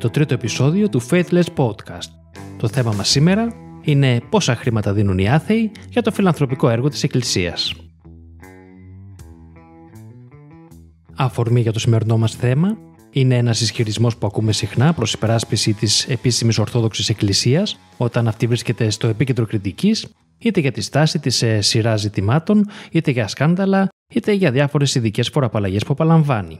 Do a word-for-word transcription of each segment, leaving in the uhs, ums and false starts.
το τρίτο επεισόδιο του Faithless Podcast. Το θέμα μας σήμερα είναι πόσα χρήματα δίνουν οι άθεοι για το φιλανθρωπικό έργο της Εκκλησίας. Αφορμή για το σημερινό μας θέμα είναι ένας ισχυρισμός που ακούμε συχνά προς υπεράσπιση της επίσημης Ορθόδοξης Εκκλησίας, όταν αυτή βρίσκεται στο επίκεντρο κριτικής, είτε για τη στάση της σε σειρά ζητημάτων, είτε για σκάνδαλα, είτε για διάφορες ειδικές φοροαπαλλαγές που απαλαμβάνει.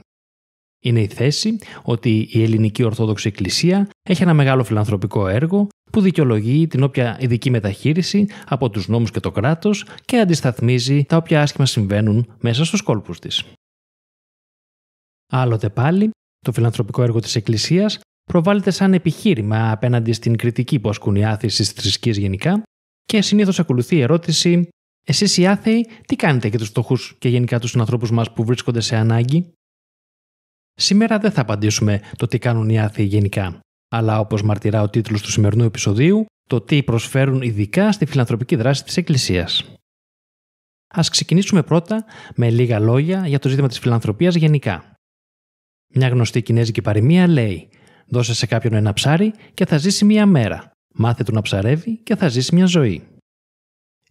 Είναι η θέση ότι η ελληνική Ορθόδοξη Εκκλησία έχει ένα μεγάλο φιλανθρωπικό έργο που δικαιολογεί την όποια ειδική μεταχείριση από τους νόμους και το κράτος και αντισταθμίζει τα όποια άσχημα συμβαίνουν μέσα στους κόλπους της. Άλλοτε πάλι, το φιλανθρωπικό έργο της Εκκλησίας προβάλλεται σαν επιχείρημα απέναντι στην κριτική που ασκούν οι άθεοι στις θρησκείες γενικά και συνήθως ακολουθεί η ερώτηση: εσείς οι άθεοι τι κάνετε για τους φτωχούς και γενικά τους συνανθρώπους μας που βρίσκονται σε ανάγκη? Σήμερα δεν θα απαντήσουμε το τι κάνουν οι άθεοι γενικά, αλλά όπως μαρτυρά ο τίτλος του σημερινού επεισοδίου, το τι προσφέρουν ειδικά στη φιλανθρωπική δράση της Εκκλησίας. Ας ξεκινήσουμε πρώτα με λίγα λόγια για το ζήτημα της φιλανθρωπίας γενικά. Μια γνωστή κινέζικη παροιμία λέει: δώσε σε κάποιον ένα ψάρι και θα ζήσει μία μέρα. Μάθε του να ψαρεύει και θα ζήσει μια ζωή.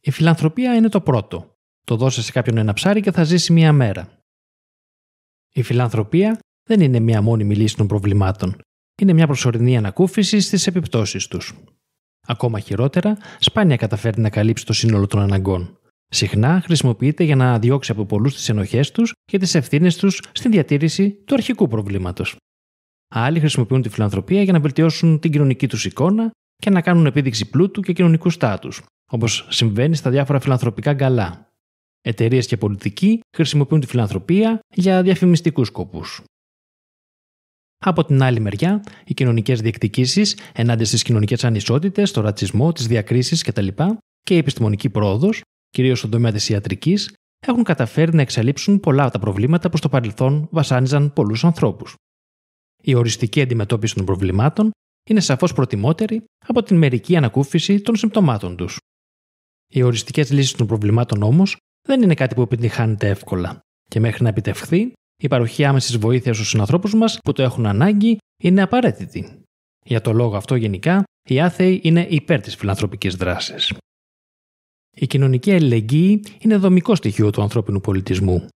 Η φιλανθρωπία είναι το πρώτο. Το δώσε σε κάποιον ένα ψάρι και θα ζήσει μία μέρα. Η φιλανθρωπία δεν είναι μία μόνιμη λύση των προβλημάτων. Είναι μια προσωρινή ανακούφιση στις επιπτώσεις τους. Ακόμα χειρότερα, σπάνια καταφέρνει να καλύψει το σύνολο των αναγκών. Συχνά χρησιμοποιείται για να διώξει από πολλούς τις ενοχές τους και τις ευθύνες τους στη διατήρηση του αρχικού προβλήματος. Άλλοι χρησιμοποιούν τη φιλανθρωπία για να βελτιώσουν την κοινωνική τους εικόνα και να κάνουν επίδειξη πλούτου και κοινωνικού στάτους, όπως συμβαίνει στα διάφορα φιλανθρωπικά γκαλά. Εταιρείες και πολιτικοί χρησιμοποιούν τη φιλανθρωπία για διαφημιστικούς σκοπούς. Από την άλλη μεριά, οι κοινωνικές διεκδικήσεις ενάντια στις κοινωνικές ανισότητες, το ρατσισμό, τις διακρίσεις κτλ. Και η επιστημονική πρόοδος, κυρίως στον τομέα της ιατρικής, έχουν καταφέρει να εξαλείψουν πολλά από τα προβλήματα που στο παρελθόν βασάνιζαν πολλούς ανθρώπους. Η οριστική αντιμετώπιση των προβλημάτων είναι σαφώς προτιμότερη από την μερική ανακούφιση των συμπτωμάτων τους. Οι οριστικές λύσεις των προβλημάτων όμως δεν είναι κάτι που επιτυχάνεται εύκολα, και μέχρι να επιτευχθεί, η παροχή άμεσης βοήθειας στους συνανθρώπους μας που το έχουν ανάγκη είναι απαραίτητη. Για το λόγο αυτό, γενικά, οι άθεοι είναι υπέρ της φιλανθρωπικής δράσης. Η κοινωνική αλληλεγγύη είναι δομικό στοιχείο του ανθρώπινου πολιτισμού.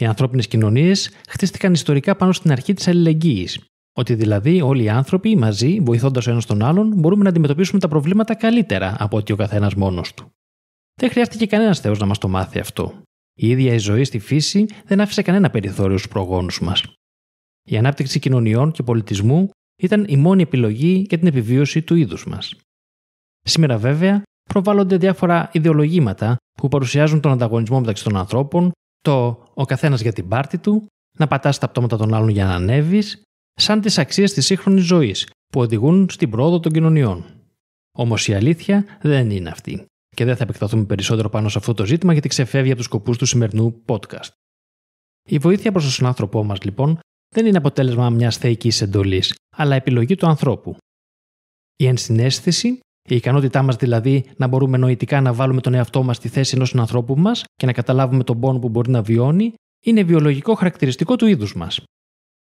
Οι ανθρώπινες κοινωνίες χτίστηκαν ιστορικά πάνω στην αρχή της αλληλεγγύης, ότι δηλαδή όλοι οι άνθρωποι μαζί, βοηθώντας ο ένας τον άλλον, μπορούμε να αντιμετωπίσουμε τα προβλήματα καλύτερα από ότι ο καθένας μόνος του. Δεν χρειάστηκε κανένας Θεός να μας το μάθει αυτό. Η ίδια η ζωή στη φύση δεν άφησε κανένα περιθώριο στους προγόνους μας. Η ανάπτυξη κοινωνιών και πολιτισμού ήταν η μόνη επιλογή για την επιβίωση του είδους μας. Σήμερα, βέβαια, προβάλλονται διάφορα ιδεολογήματα που παρουσιάζουν τον ανταγωνισμό μεταξύ των ανθρώπων, το «ο καθένας για την πάρτη του», «να πατάς τα πτώματα των άλλων για να ανέβεις», σαν τις αξίες της σύγχρονης ζωής που οδηγούν στην πρόοδο των κοινωνιών. Όμως η αλήθεια δεν είναι αυτή. Και δεν θα επεκταθούμε περισσότερο πάνω σε αυτό το ζήτημα, γιατί ξεφεύγει από τους σκοπούς του σημερινού podcast. Η βοήθεια προς τον συνάνθρωπό μας, λοιπόν, δεν είναι αποτέλεσμα μιας θεϊκής εντολής, αλλά επιλογή του ανθρώπου. Η ενσυναίσθηση, η ικανότητά μας δηλαδή να μπορούμε νοητικά να βάλουμε τον εαυτό μας στη θέση ενός συνανθρώπου μας και να καταλάβουμε τον πόνο που μπορεί να βιώνει, είναι βιολογικό χαρακτηριστικό του είδους μας.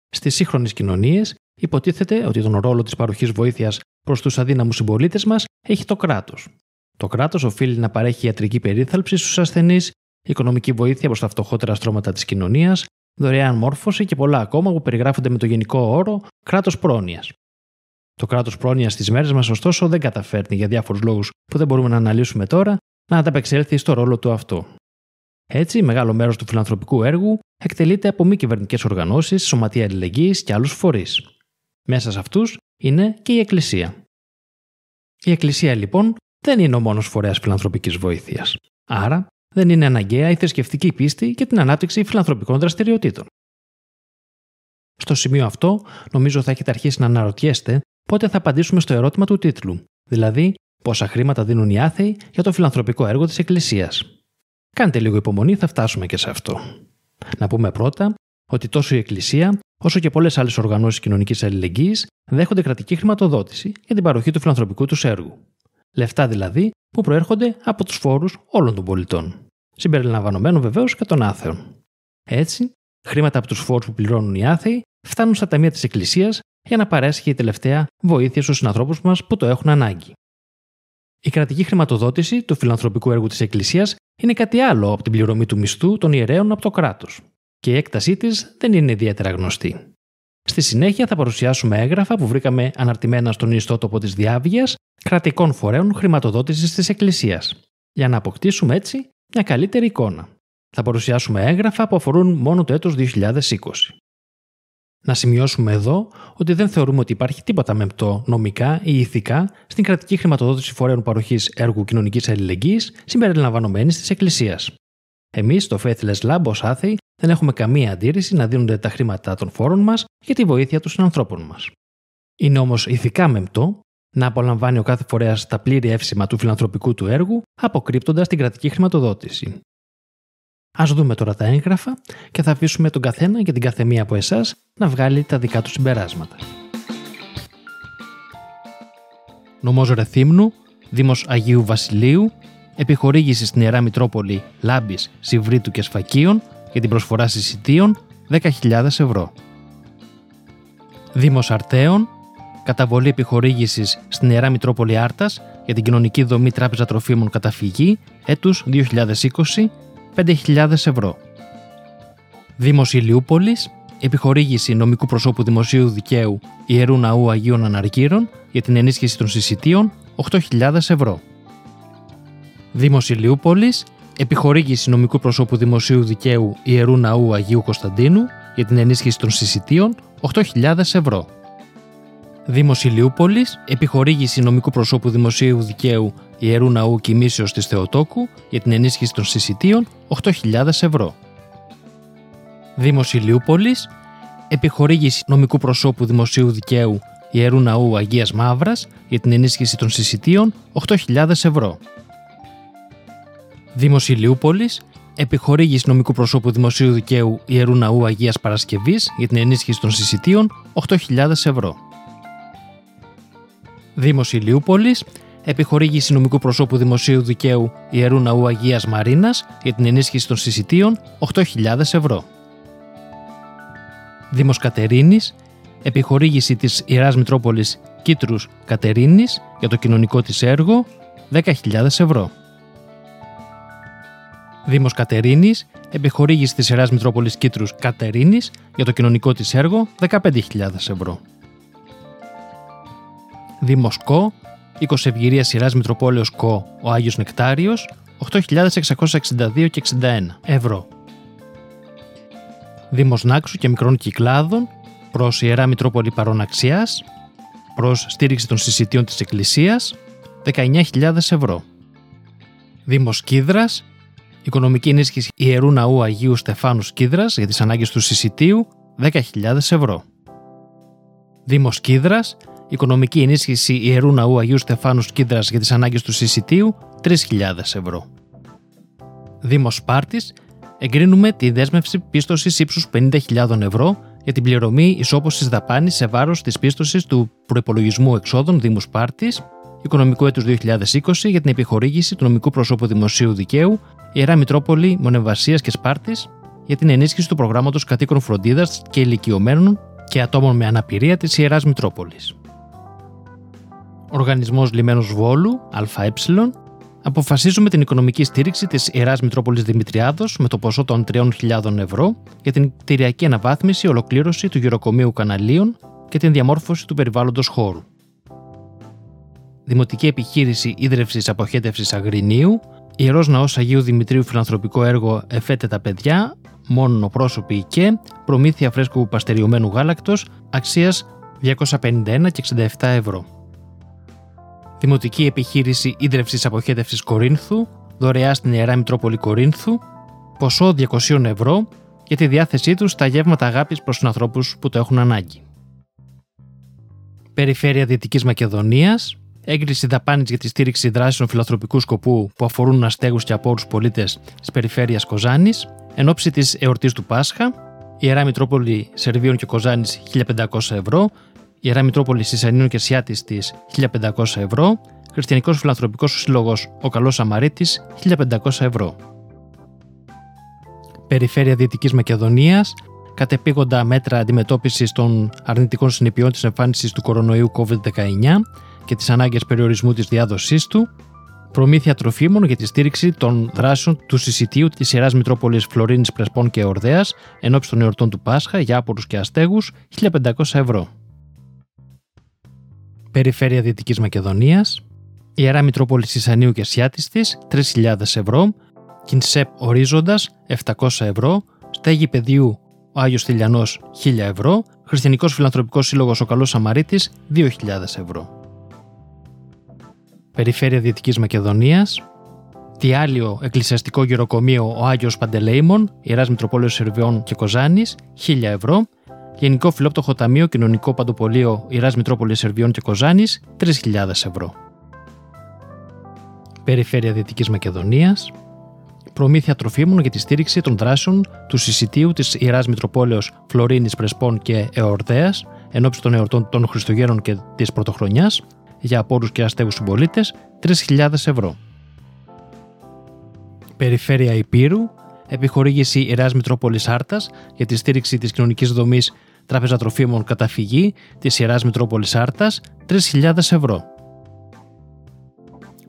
Στις σύγχρονες κοινωνίες, υποτίθεται ότι τον ρόλο της παροχής βοήθειας προς τους αδύναμους συμπολίτες μας έχει το κράτος. Το κράτος οφείλει να παρέχει ιατρική περίθαλψη στους ασθενείς, οικονομική βοήθεια προς τα φτωχότερα στρώματα της κοινωνίας, δωρεάν μόρφωση και πολλά ακόμα που περιγράφονται με το γενικό όρο κράτος πρόνοιας. Το κράτος πρόνοιας στις μέρες μας, ωστόσο, δεν καταφέρνει για διάφορους λόγους που δεν μπορούμε να αναλύσουμε τώρα να ανταπεξέλθει στο ρόλο του αυτό. Έτσι, μεγάλο μέρος του φιλανθρωπικού έργου εκτελείται από μη κυβερνητικές οργανώσεις, σωματεία αλληλεγγύης και άλλους φορείς. Μέσα σε αυτούς είναι και η Εκκλησία. Η Εκκλησία, λοιπόν, δεν είναι ο μόνος φορέας φιλανθρωπικής βοήθειας. Άρα, δεν είναι αναγκαία η θρησκευτική πίστη και την ανάπτυξη φιλανθρωπικών δραστηριοτήτων. Στο σημείο αυτό, νομίζω θα έχετε αρχίσει να αναρωτιέστε πότε θα απαντήσουμε στο ερώτημα του τίτλου, δηλαδή πόσα χρήματα δίνουν οι άθεοι για το φιλανθρωπικό έργο της Εκκλησίας. Κάντε λίγο υπομονή, θα φτάσουμε και σε αυτό. Να πούμε πρώτα ότι τόσο η Εκκλησία, όσο και πολλές άλλες οργανώσεις κοινωνικής αλληλεγγύης, δέχονται κρατική χρηματοδότηση για την παροχή του φιλανθρωπικού τους έργου. Λεφτά δηλαδή που προέρχονται από τους φόρους όλων των πολιτών, συμπεριλαμβανομένων βεβαίως και των άθεων. Έτσι, χρήματα από τους φόρους που πληρώνουν οι άθεοι φτάνουν στα ταμεία της Εκκλησίας για να παρέσχει η τελευταία βοήθεια στους συνανθρώπους μας που το έχουν ανάγκη. Η κρατική χρηματοδότηση του φιλανθρωπικού έργου της Εκκλησίας είναι κάτι άλλο από την πληρωμή του μισθού των ιερέων από το κράτος και η έκτασή της δεν είναι ιδιαίτερα γνωστή. Στη συνέχεια θα παρουσιάσουμε έγγραφα που βρήκαμε αναρτημένα στον ιστότοπο της Διάβγειας κρατικών φορέων χρηματοδότησης της Εκκλησίας, για να αποκτήσουμε έτσι μια καλύτερη εικόνα. Θα παρουσιάσουμε έγγραφα που αφορούν μόνο το έτος δύο χιλιάδες είκοσι. Να σημειώσουμε εδώ ότι δεν θεωρούμε ότι υπάρχει τίποτα μεμπτό νομικά ή ηθικά στην κρατική χρηματοδότηση φορέων παροχής έργου κοινωνικής αλληλεγγύης συμπεριλαμβανομένης της Εκκλησίας. Εμείς, στο Faithless Lab, ως άθεοι, δεν έχουμε καμία αντίρρηση να δίνονται τα χρήματα των φόρων μας για τη βοήθεια των συνανθρώπων μας. Είναι όμως ηθικά μεμπτό να απολαμβάνει ο κάθε φορέας τα πλήρη εύσημα του φιλανθρωπικού του έργου, αποκρύπτοντας την κρατική χρηματοδότηση. Ας δούμε τώρα τα έγγραφα και θα αφήσουμε τον καθένα και την καθεμία από εσάς να βγάλει τα δικά του συμπεράσματα. Νομός Ρεθύμνου, Δήμος Αγίου Βασιλείου, επιχορήγηση στην Ιερά Μητρόπολη Λάμπης, Σιβρίτου και Σφακίων για την προσφορά συσιτίων δέκα χιλιάδες ευρώ. Δήμος Αρτέων, καταβολή επιχορήγησης στην Ιερά Μητρόπολη Άρτας για την κοινωνική δομή Τράπεζα Τροφίμων Καταφυγή έτους δύο χιλιάδες είκοσι, πέντε χιλιάδες ευρώ. Δήμος Ηλιούπολης, επιχορήγηση νομικού προσώπου δημοσίου δικαίου Ιερού Ναού Αγίων Αναρκήρων για την ενίσχυση των συσιτίων οκτώ χιλιάδες ευρώ. Δήμος Ηλιούπολης, επιχορήγηση νομικού προσώπου δημοσίου δικαίου Ιερού Ναού Αγίου Κωνσταντίνου για την ενίσχυση των συσιτίων οκτώ χιλιάδες ευρώ. Δήμος Ηλιούπολης, επιχορήγηση νομικού προσώπου δημοσίου δικαίου Ιερού Ναού Κοιμήσεως της Θεοτόκου για την ενίσχυση των συσιτίων οκτώ χιλιάδες ευρώ. Δήμος Ηλιούπολης, επιχορήγηση νομικού προσώπου δημοσίου δικαίου Ιερού Ναού Αγίας Μαύρας για την ενίσχυση των συσιτίων οκτώ χιλιάδες ευρώ. Δήμος Ηλιούπολης, επιχορήγηση νομικού προσώπου δημοσίου δικαίου Ιερού Ναού Αγίας Παρασκευής για την ενίσχυση των συσιτίων οκτώ χιλιάδες ευρώ. Δήμος Ηλιούπολης, επιχορήγηση νομικού προσώπου δημοσίου δικαίου Ιερού Ναού Αγίας Μαρίνας για την ενίσχυση των συσιτίων οκτώ χιλιάδες ευρώ. Δήμος Κατερίνης, επιχορήγηση της Ιεράς Μητρόπολης Κίτρους Κατερίνης για το κοινωνικό της έργο δέκα χιλιάδες ευρώ. Δήμος Κατερίνης, επιχορήγηση της Ιεράς Μητρόπολης Κίτρους Κατερίνης για το κοινωνικό της έργο δεκαπέντε χιλιάδες ευρώ. Δήμος Κο, οίκος Ευγυρίας Ιεράς Μητροπόλεως Κο, ο Άγιος Νεκτάριος, οκτώ χιλιάδες εξακόσια εξήντα δύο και εξήντα ένα ευρώ. Δήμος Νάξου και Μικρών Κυκλάδων, προς Ιερά Μητρόπολη Παροναξιάς, προς στήριξη των συσιτίων της Εκκλησίας, δεκαεννιά χιλιάδες ευρώ. Δήμος Κίδρας, οικονομική ενίσχυση Ιερού Ναού Αγίου Στεφάνου Κίδρας για τις ανάγκες του συσιτίου, δέκα χιλιάδες ευρώ. Δήμος Κίδρας, οικονομική ενίσχυση Ιερού Ναού Αγίου Στεφάνου Κίδρας για τις ανάγκες του συσιτίου, τρεις χιλιάδες ευρώ. Δήμος Σπάρτης, εγκρίνουμε τη δέσμευση πίστοσης ύψους πενήντα χιλιάδων ευρώ για την πληρωμή ισόποσης δαπάνης σε βάρος της πίστοσης του προϋπολογισμού εξόδων Δήμου Σπάρτης, οικονομικού έτους δύο χιλιάδες είκοσι, για την επιχορήγηση του νομικού προσώπου δημοσίου δικαίου Ιερά Μητρόπολη Μονεμβασίας και Σπάρτης για την ενίσχυση του προγράμματος κατοίκων φροντίδας και ηλικιωμένων και ατόμων με αναπηρία της Ιεράς Μητρόπολης. Οργανισμός Λιμένος Βόλου, ΑΕ, αποφασίζουμε την οικονομική στήριξη της Ιεράς Μητρόπολης Δημητριάδος με το ποσό των τρεις χιλιάδες ευρώ για την κτηριακή αναβάθμιση, ολοκλήρωση του γεροκομείου Καναλίων και την διαμόρφωση του περιβάλλοντος χώρου. Δημοτική επιχείρηση ίδρευσης αποχέτευσης Αγρινίου, Ιερός Ναός Αγίου Δημητρίου Φιλανθρωπικό έργο Εφέτε τα παιδιά, μόνο πρόσωποι και προμήθεια φρέσκου παστεριωμένου γάλακτος αξίας διακόσια πενήντα ένα και εξήντα επτά ευρώ. Δημοτική επιχείρηση ίδρευσης αποχέτευσης Κορίνθου, δωρεά στην Ιερά Μητρόπολη Κορίνθου, ποσό διακόσια ευρώ για τη διάθεσή τους στα γεύματα αγάπης προς τους ανθρώπους που το έχουν ανάγκη. Περιφέρεια Δυτικής Μακεδονίας, έγκριση δαπάνης για τη στήριξη δράσεων φιλανθρωπικού σκοπού που αφορούν αστέγους και απόρους πολίτες της περιφέρειας Κοζάνης, εν ώψη της εορτής του Πάσχα, Ιερά Μητρόπολη Σερβίων και Κοζάνης χίλια πεντακόσια ευρώ, Ιερά Μητρόπολη Σισανίων και Σιάτης της χίλια πεντακόσια ευρώ, Χριστιανικός Φιλανθρωπικός Σύλλογος Ο Καλός Σαμαρίτης χίλια πεντακόσια ευρώ. Περιφέρεια Δυτικής Μακεδονίας, κατεπήγοντα μέτρα αντιμετώπισης των αρνητικών συνεπειών της εμφάνισης του κορονοϊού κόβιντ δεκαεννιά και τις ανάγκες περιορισμού της διάδοσής του, προμήθεια τροφίμων για τη στήριξη των δράσεων του συσιτίου της Ιεράς Μητρόπολης Φλωρίνης, Πρεσπών και Ορδέας εν ώψη των εορτών του Πάσχα για άπορους και αστέγους, χίλια πεντακόσια ευρώ. Περιφέρεια Δυτικής Μακεδονίας, Ιερά Μητρόπολη Ισανίου και Σιάτης της, τρεις χιλιάδες ευρώ, Κινσέπ Ορίζοντας, επτακόσια ευρώ, Στέγη Παιδιού ο Άγιος Θηλιανός, χίλια ευρώ, Χριστιανικός Φιλανθρωπικός Σύλλογος ο Καλός Σαμαρίτης, δύο χιλιάδες ευρώ. Περιφέρεια Δυτικής Μακεδονίας, Τιάλιο Εκκλησιαστικό Γεροκομείο ο Άγιος Παντελεήμων, Ιεράς Μητροπόλεως Σερβιών και Κοζάνης, χίλια ευρώ, Γενικό Φιλόπτωχο Ταμείο Κοινωνικό Παντοπολείο Ιεράς Μητρόπολης Σερβιών και Κοζάνης, τρεις χιλιάδες ευρώ. Περιφέρεια Δυτικής Μακεδονίας, προμήθεια τροφίμων για τη στήριξη των δράσεων του συσιτίου της Ιεράς Μητροπόλεως Φλωρίνης, Πρεσπών και Εορδέας εν ώψη των εορτών των Χριστουγέννων και της Πρωτοχρονιάς για απόρους και αστέγους συμπολίτες, τρεις χιλιάδες ευρώ. Περιφέρεια Ηπείρου, επιχορήγηση Ιεράς Μητρόπολης Άρτας για τη στήριξη της κοινωνικής δομής Τράπεζα Τροφίμων Καταφυγή της Ιεράς Μητρόπολης Άρτας, τρεις χιλιάδες ευρώ.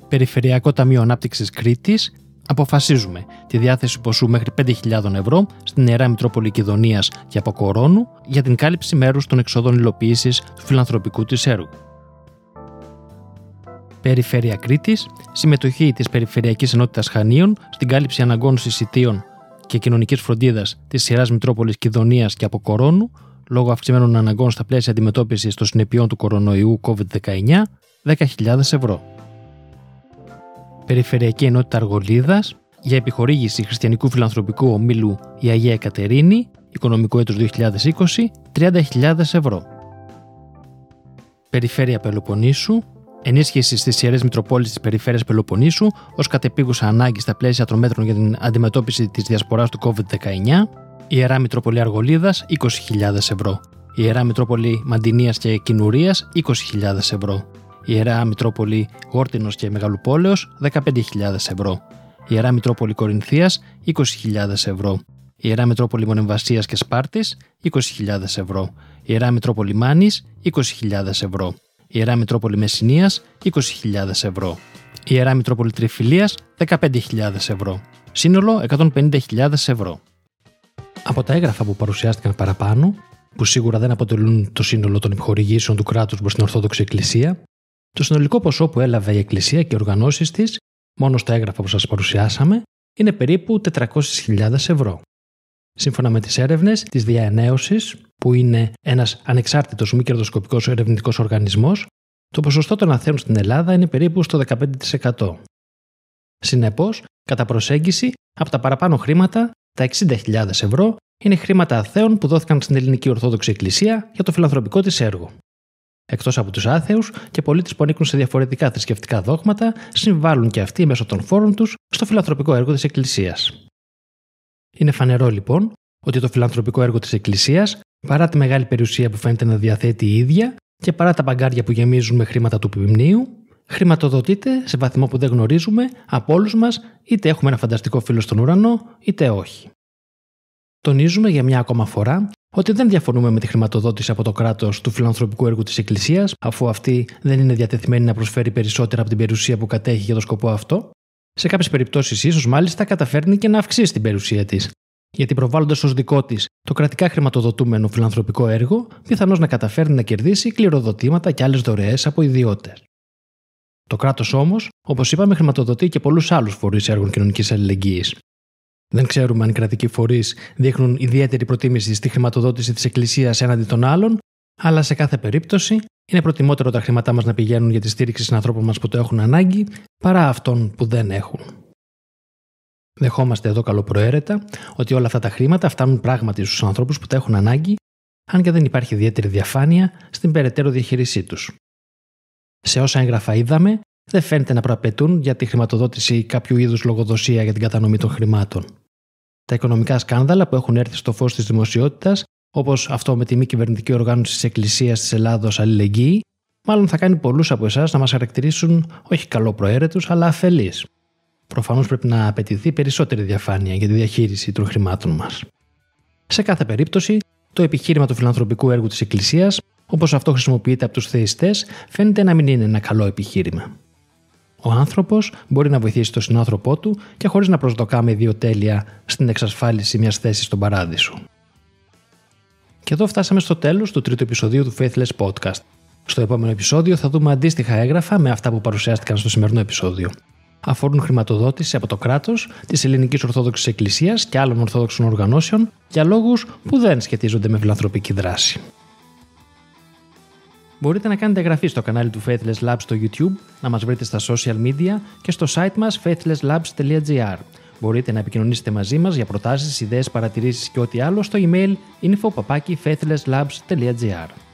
Περιφερειακό Ταμείο Ανάπτυξης Κρήτης, αποφασίζουμε τη διάθεση ποσού μέχρι πέντε χιλιάδες ευρώ στην Ιερά Μητρόπολη Κιδωνίας και Αποκορώνου για την κάλυψη μέρους των εξόδων υλοποίησης του φιλανθρωπικού της έργου. Περιφέρεια Κρήτης, συμμετοχή της Περιφερειακής Ενότητας Χανίων στην κάλυψη αναγκών συσιτίων και κοινωνικής φροντίδας της Ιεράς Μητρόπολης Κιδωνίας και Αποκορώνου λόγω αυξημένων αναγκών στα πλαίσια αντιμετώπισης των συνεπειών του κορονοϊού κόβιντ δεκαεννιά, δέκα χιλιάδες ευρώ. Περιφερειακή Ενότητα Αργολίδας για επιχορήγηση Χριστιανικού Φιλανθρωπικού Ομίλου η Αγία Εκατερίνη, οικονομικό έτος δύο χιλιάδες είκοσι, τριάντα χιλιάδες ευρώ. Περιφέρεια Πελοποννήσου, ενίσχυση στις Ιερές Μητροπόλεις της Περιφέρειας Πελοποννήσου ως κατεπίγουσα ανάγκη στα πλαίσια των μέτρων για την αντιμετώπιση της διασποράς του κόβιντ δεκαεννιά, Ιερά Μητρόπολη Αργολίδας, είκοσι χιλιάδες ευρώ. Ιερά Μητρόπολη Μαντινίας και Κινουρίας, είκοσι χιλιάδες ευρώ. Ιερά Μητρόπολη Γόρτινος και Μεγαλοπόλεως, δεκαπέντε χιλιάδες ευρώ. Ιερά Μητρόπολη Κορινθίας, είκοσι χιλιάδες ευρώ. Ιερά Μητρόπολη Μονεμβασίας και Σπάρτης, είκοσι χιλιάδες ευρώ. Ιερά Μητρόπολη Μάνης, είκοσι χιλιάδες ευρώ. Ιερά Μητρόπολη Μεσσηνίας, είκοσι χιλιάδες ευρώ. Ιερά Μητρόπολη Τριφυλίας, δεκαπέντε χιλιάδες ευρώ. Σύνολο εκατόν πενήντα χιλιάδες ευρώ. Από τα έγγραφα που παρουσιάστηκαν παραπάνω, που σίγουρα δεν αποτελούν το σύνολο των επιχορηγήσεων του κράτους προς την Ορθόδοξη Εκκλησία, το συνολικό ποσό που έλαβε η Εκκλησία και οι οργανώσεις της, μόνο στα έγγραφα που σας παρουσιάσαμε, είναι περίπου τετρακόσιες χιλιάδες ευρώ. Σύμφωνα με τις έρευνες της Διαενέωσης, που είναι ένας ανεξάρτητος μη κερδοσκοπικός ερευνητικός οργανισμός, το ποσοστό των αθέων στην Ελλάδα είναι περίπου στο δεκαπέντε τοις εκατό. Συνεπώς, κατά προσέγγιση, από τα παραπάνω χρήματα, τα εξήντα χιλιάδες ευρώ είναι χρήματα αθέων που δόθηκαν στην Ελληνική Ορθόδοξη Εκκλησία για το φιλανθρωπικό της έργο. Εκτός από τους άθεους και πολίτες που ανήκουν σε διαφορετικά θρησκευτικά δόγματα, συμβάλλουν και αυτοί μέσω των φόρων τους στο φιλανθρωπικό έργο της Εκκλησίας. Είναι φανερό λοιπόν ότι το φιλανθρωπικό έργο της Εκκλησίας, παρά τη μεγάλη περιουσία που φαίνεται να διαθέτει η ίδια και παρά τα μπαγκάρια που γεμίζουν με χρήματα του ποιμνίου, χρηματοδοτείται σε βαθμό που δεν γνωρίζουμε από όλους μας, είτε έχουμε ένα φανταστικό φίλο στον ουρανό, είτε όχι. Τονίζουμε για μια ακόμα φορά ότι δεν διαφωνούμε με τη χρηματοδότηση από το κράτος του φιλανθρωπικού έργου της Εκκλησίας, αφού αυτή δεν είναι διατεθειμένη να προσφέρει περισσότερα από την περιουσία που κατέχει για το σκοπό αυτό. Σε κάποιες περιπτώσεις, ίσως μάλιστα καταφέρνει και να αυξήσει την περιουσία της. Γιατί προβάλλοντας ως δικό της το κρατικά χρηματοδοτούμενο φιλανθρωπικό έργο, πιθανώς να καταφέρνει να κερδίσει κληροδοτήματα και άλλες δωρεές από ιδιώτες. Το κράτος όμως, όπως είπαμε, χρηματοδοτεί και πολλούς άλλους φορείς έργων κοινωνικής αλληλεγγύης. Δεν ξέρουμε αν οι κρατικοί φορείς δείχνουν ιδιαίτερη προτίμηση στη χρηματοδότηση της Εκκλησίας έναντι των άλλων, αλλά σε κάθε περίπτωση είναι προτιμότερο τα χρήματά μας να πηγαίνουν για τη στήριξη συνανθρώπων μας που το έχουν ανάγκη παρά αυτών που δεν έχουν. Δεχόμαστε εδώ καλοπροαίρετα ότι όλα αυτά τα χρήματα φτάνουν πράγματι στους ανθρώπους που τα έχουν ανάγκη, αν και δεν υπάρχει ιδιαίτερη διαφάνεια στην περαιτέρω διαχείρισή τους. Σε όσα έγγραφα είδαμε, δεν φαίνεται να προαπαιτούν για τη χρηματοδότηση κάποιου είδους λογοδοσία για την κατανομή των χρημάτων. Τα οικονομικά σκάνδαλα που έχουν έρθει στο φως της δημοσιότητας, όπως αυτό με τη μη κυβερνητική οργάνωση της Εκκλησίας της Ελλάδος Αλληλεγγύη, μάλλον θα κάνει πολλούς από εσάς να μας χαρακτηρίσουν όχι καλοπροαίρετους, αλλά αφελείς. Προφανώς πρέπει να απαιτηθεί περισσότερη διαφάνεια για τη διαχείριση των χρημάτων μας. Σε κάθε περίπτωση, το επιχείρημα του φιλανθρωπικού έργου της Εκκλησίας, όπως αυτό χρησιμοποιείται από τους θεϊστές, φαίνεται να μην είναι ένα καλό επιχείρημα. Ο άνθρωπος μπορεί να βοηθήσει τον συνάνθρωπό του και χωρίς να προσδοκάμε δύο τέλεια στην εξασφάλιση μιας θέσης στον παράδεισο. Και εδώ φτάσαμε στο τέλος του τρίτου επεισοδίου του Faithless Podcast. Στο επόμενο επεισόδιο θα δούμε αντίστοιχα έγγραφα με αυτά που παρουσιάστηκαν στο σημερινό επεισόδιο. Αφορούν χρηματοδότηση από το κράτος, της Ελληνικής Ορθόδοξης Εκκλησίας και άλλων Ορθόδοξων οργανώσεων για λόγους που δεν σχετίζονται με φιλανθρωπική δράση. Μπορείτε να κάνετε εγγραφή στο κανάλι του Faithless Lab στο YouTube, να μας βρείτε στα social media και στο site μας faithless labs τελεία gr. Μπορείτε να επικοινωνήσετε μαζί μας για προτάσεις, ιδέες, παρατηρήσεις και ό,τι άλλο στο email info παπάκι faithless labs τελεία gr.